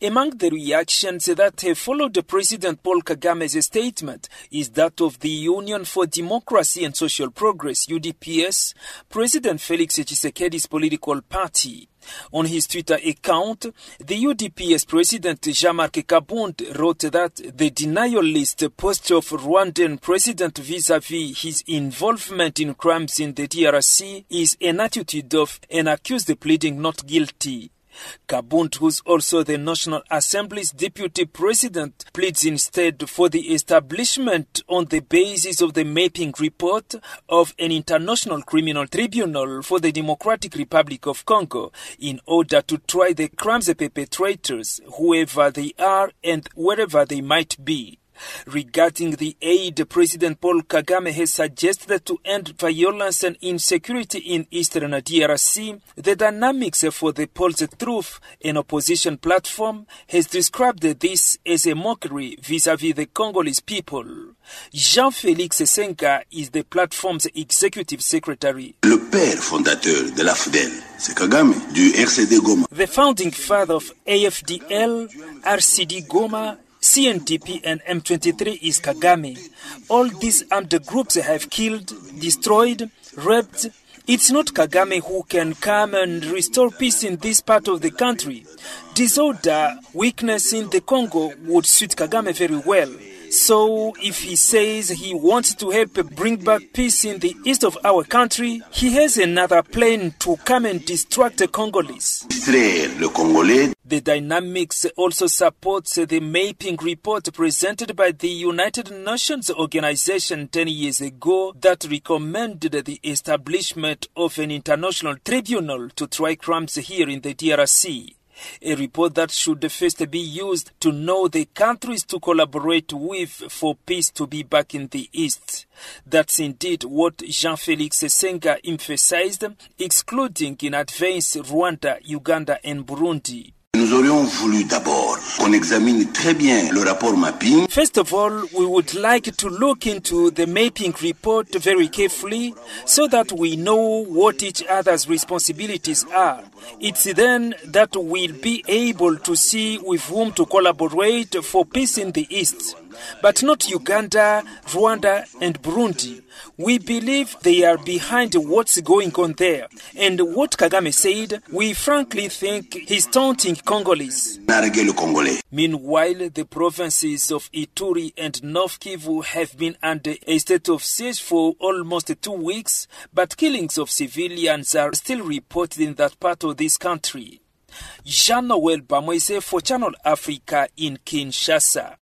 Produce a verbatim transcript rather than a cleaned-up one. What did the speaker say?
Among the reactions that have followed President Paul Kagame's statement is that of the Union for Democracy and Social Progress, U D P S, President Felix Tshisekedi's political party. On his Twitter account, the U D P S president Jean-Marc Kabund wrote that the denialist posture of Rwandan president vis-à-vis his involvement in crimes in the D R C is an attitude of an accused pleading not guilty. Kabund, who's also the National Assembly's deputy president, pleads instead for the establishment on the basis of the mapping report of an international criminal tribunal for the Democratic Republic of Congo in order to try the crimes perpetrators, whoever they are and wherever they might be. Regarding the aid, President Paul Kagame has suggested to end violence and insecurity in eastern D R C. The dynamics for the Paul's Truth and Opposition platform has described this as a mockery vis-à-vis the Congolese people. Jean-Félix Senga is the platform's executive secretary. Le père fondateur de l'A F D L, c'est Kagame, du R C D Goma. The founding father of A F D L, R C D Goma, C N D P and M twenty-three is Kagame. All these armed groups have killed, destroyed, raped. It's not Kagame who can come and restore peace in this part of the country. Disorder, weakness in the Congo would suit Kagame very well. So if he says he wants to help bring back peace in the east of our country, he has another plan to come and distract the Congolese. The dynamics also supports the mapping report presented by the United Nations Organization ten years ago that recommended the establishment of an international tribunal to try crimes here in the D R C. A report that should first be used to know the countries to collaborate with for peace to be back in the East. That's indeed what Jean-Félix Senga emphasized, excluding in advance Rwanda, Uganda and Burundi. First of all, we would like to look into the mapping report very carefully so that we know what each other's responsibilities are. It's then that we'll be able to see with whom to collaborate for peace in the East. But not Uganda, Rwanda and Burundi. We believe they are behind what's going on there. And what Kagame said, we frankly think he's taunting Congolese. Meanwhile, the provinces of Ituri and North Kivu have been under a state of siege for almost two weeks, but killings of civilians are still reported in that part of this country. Jean-Noël Bamoise for Channel Africa in Kinshasa.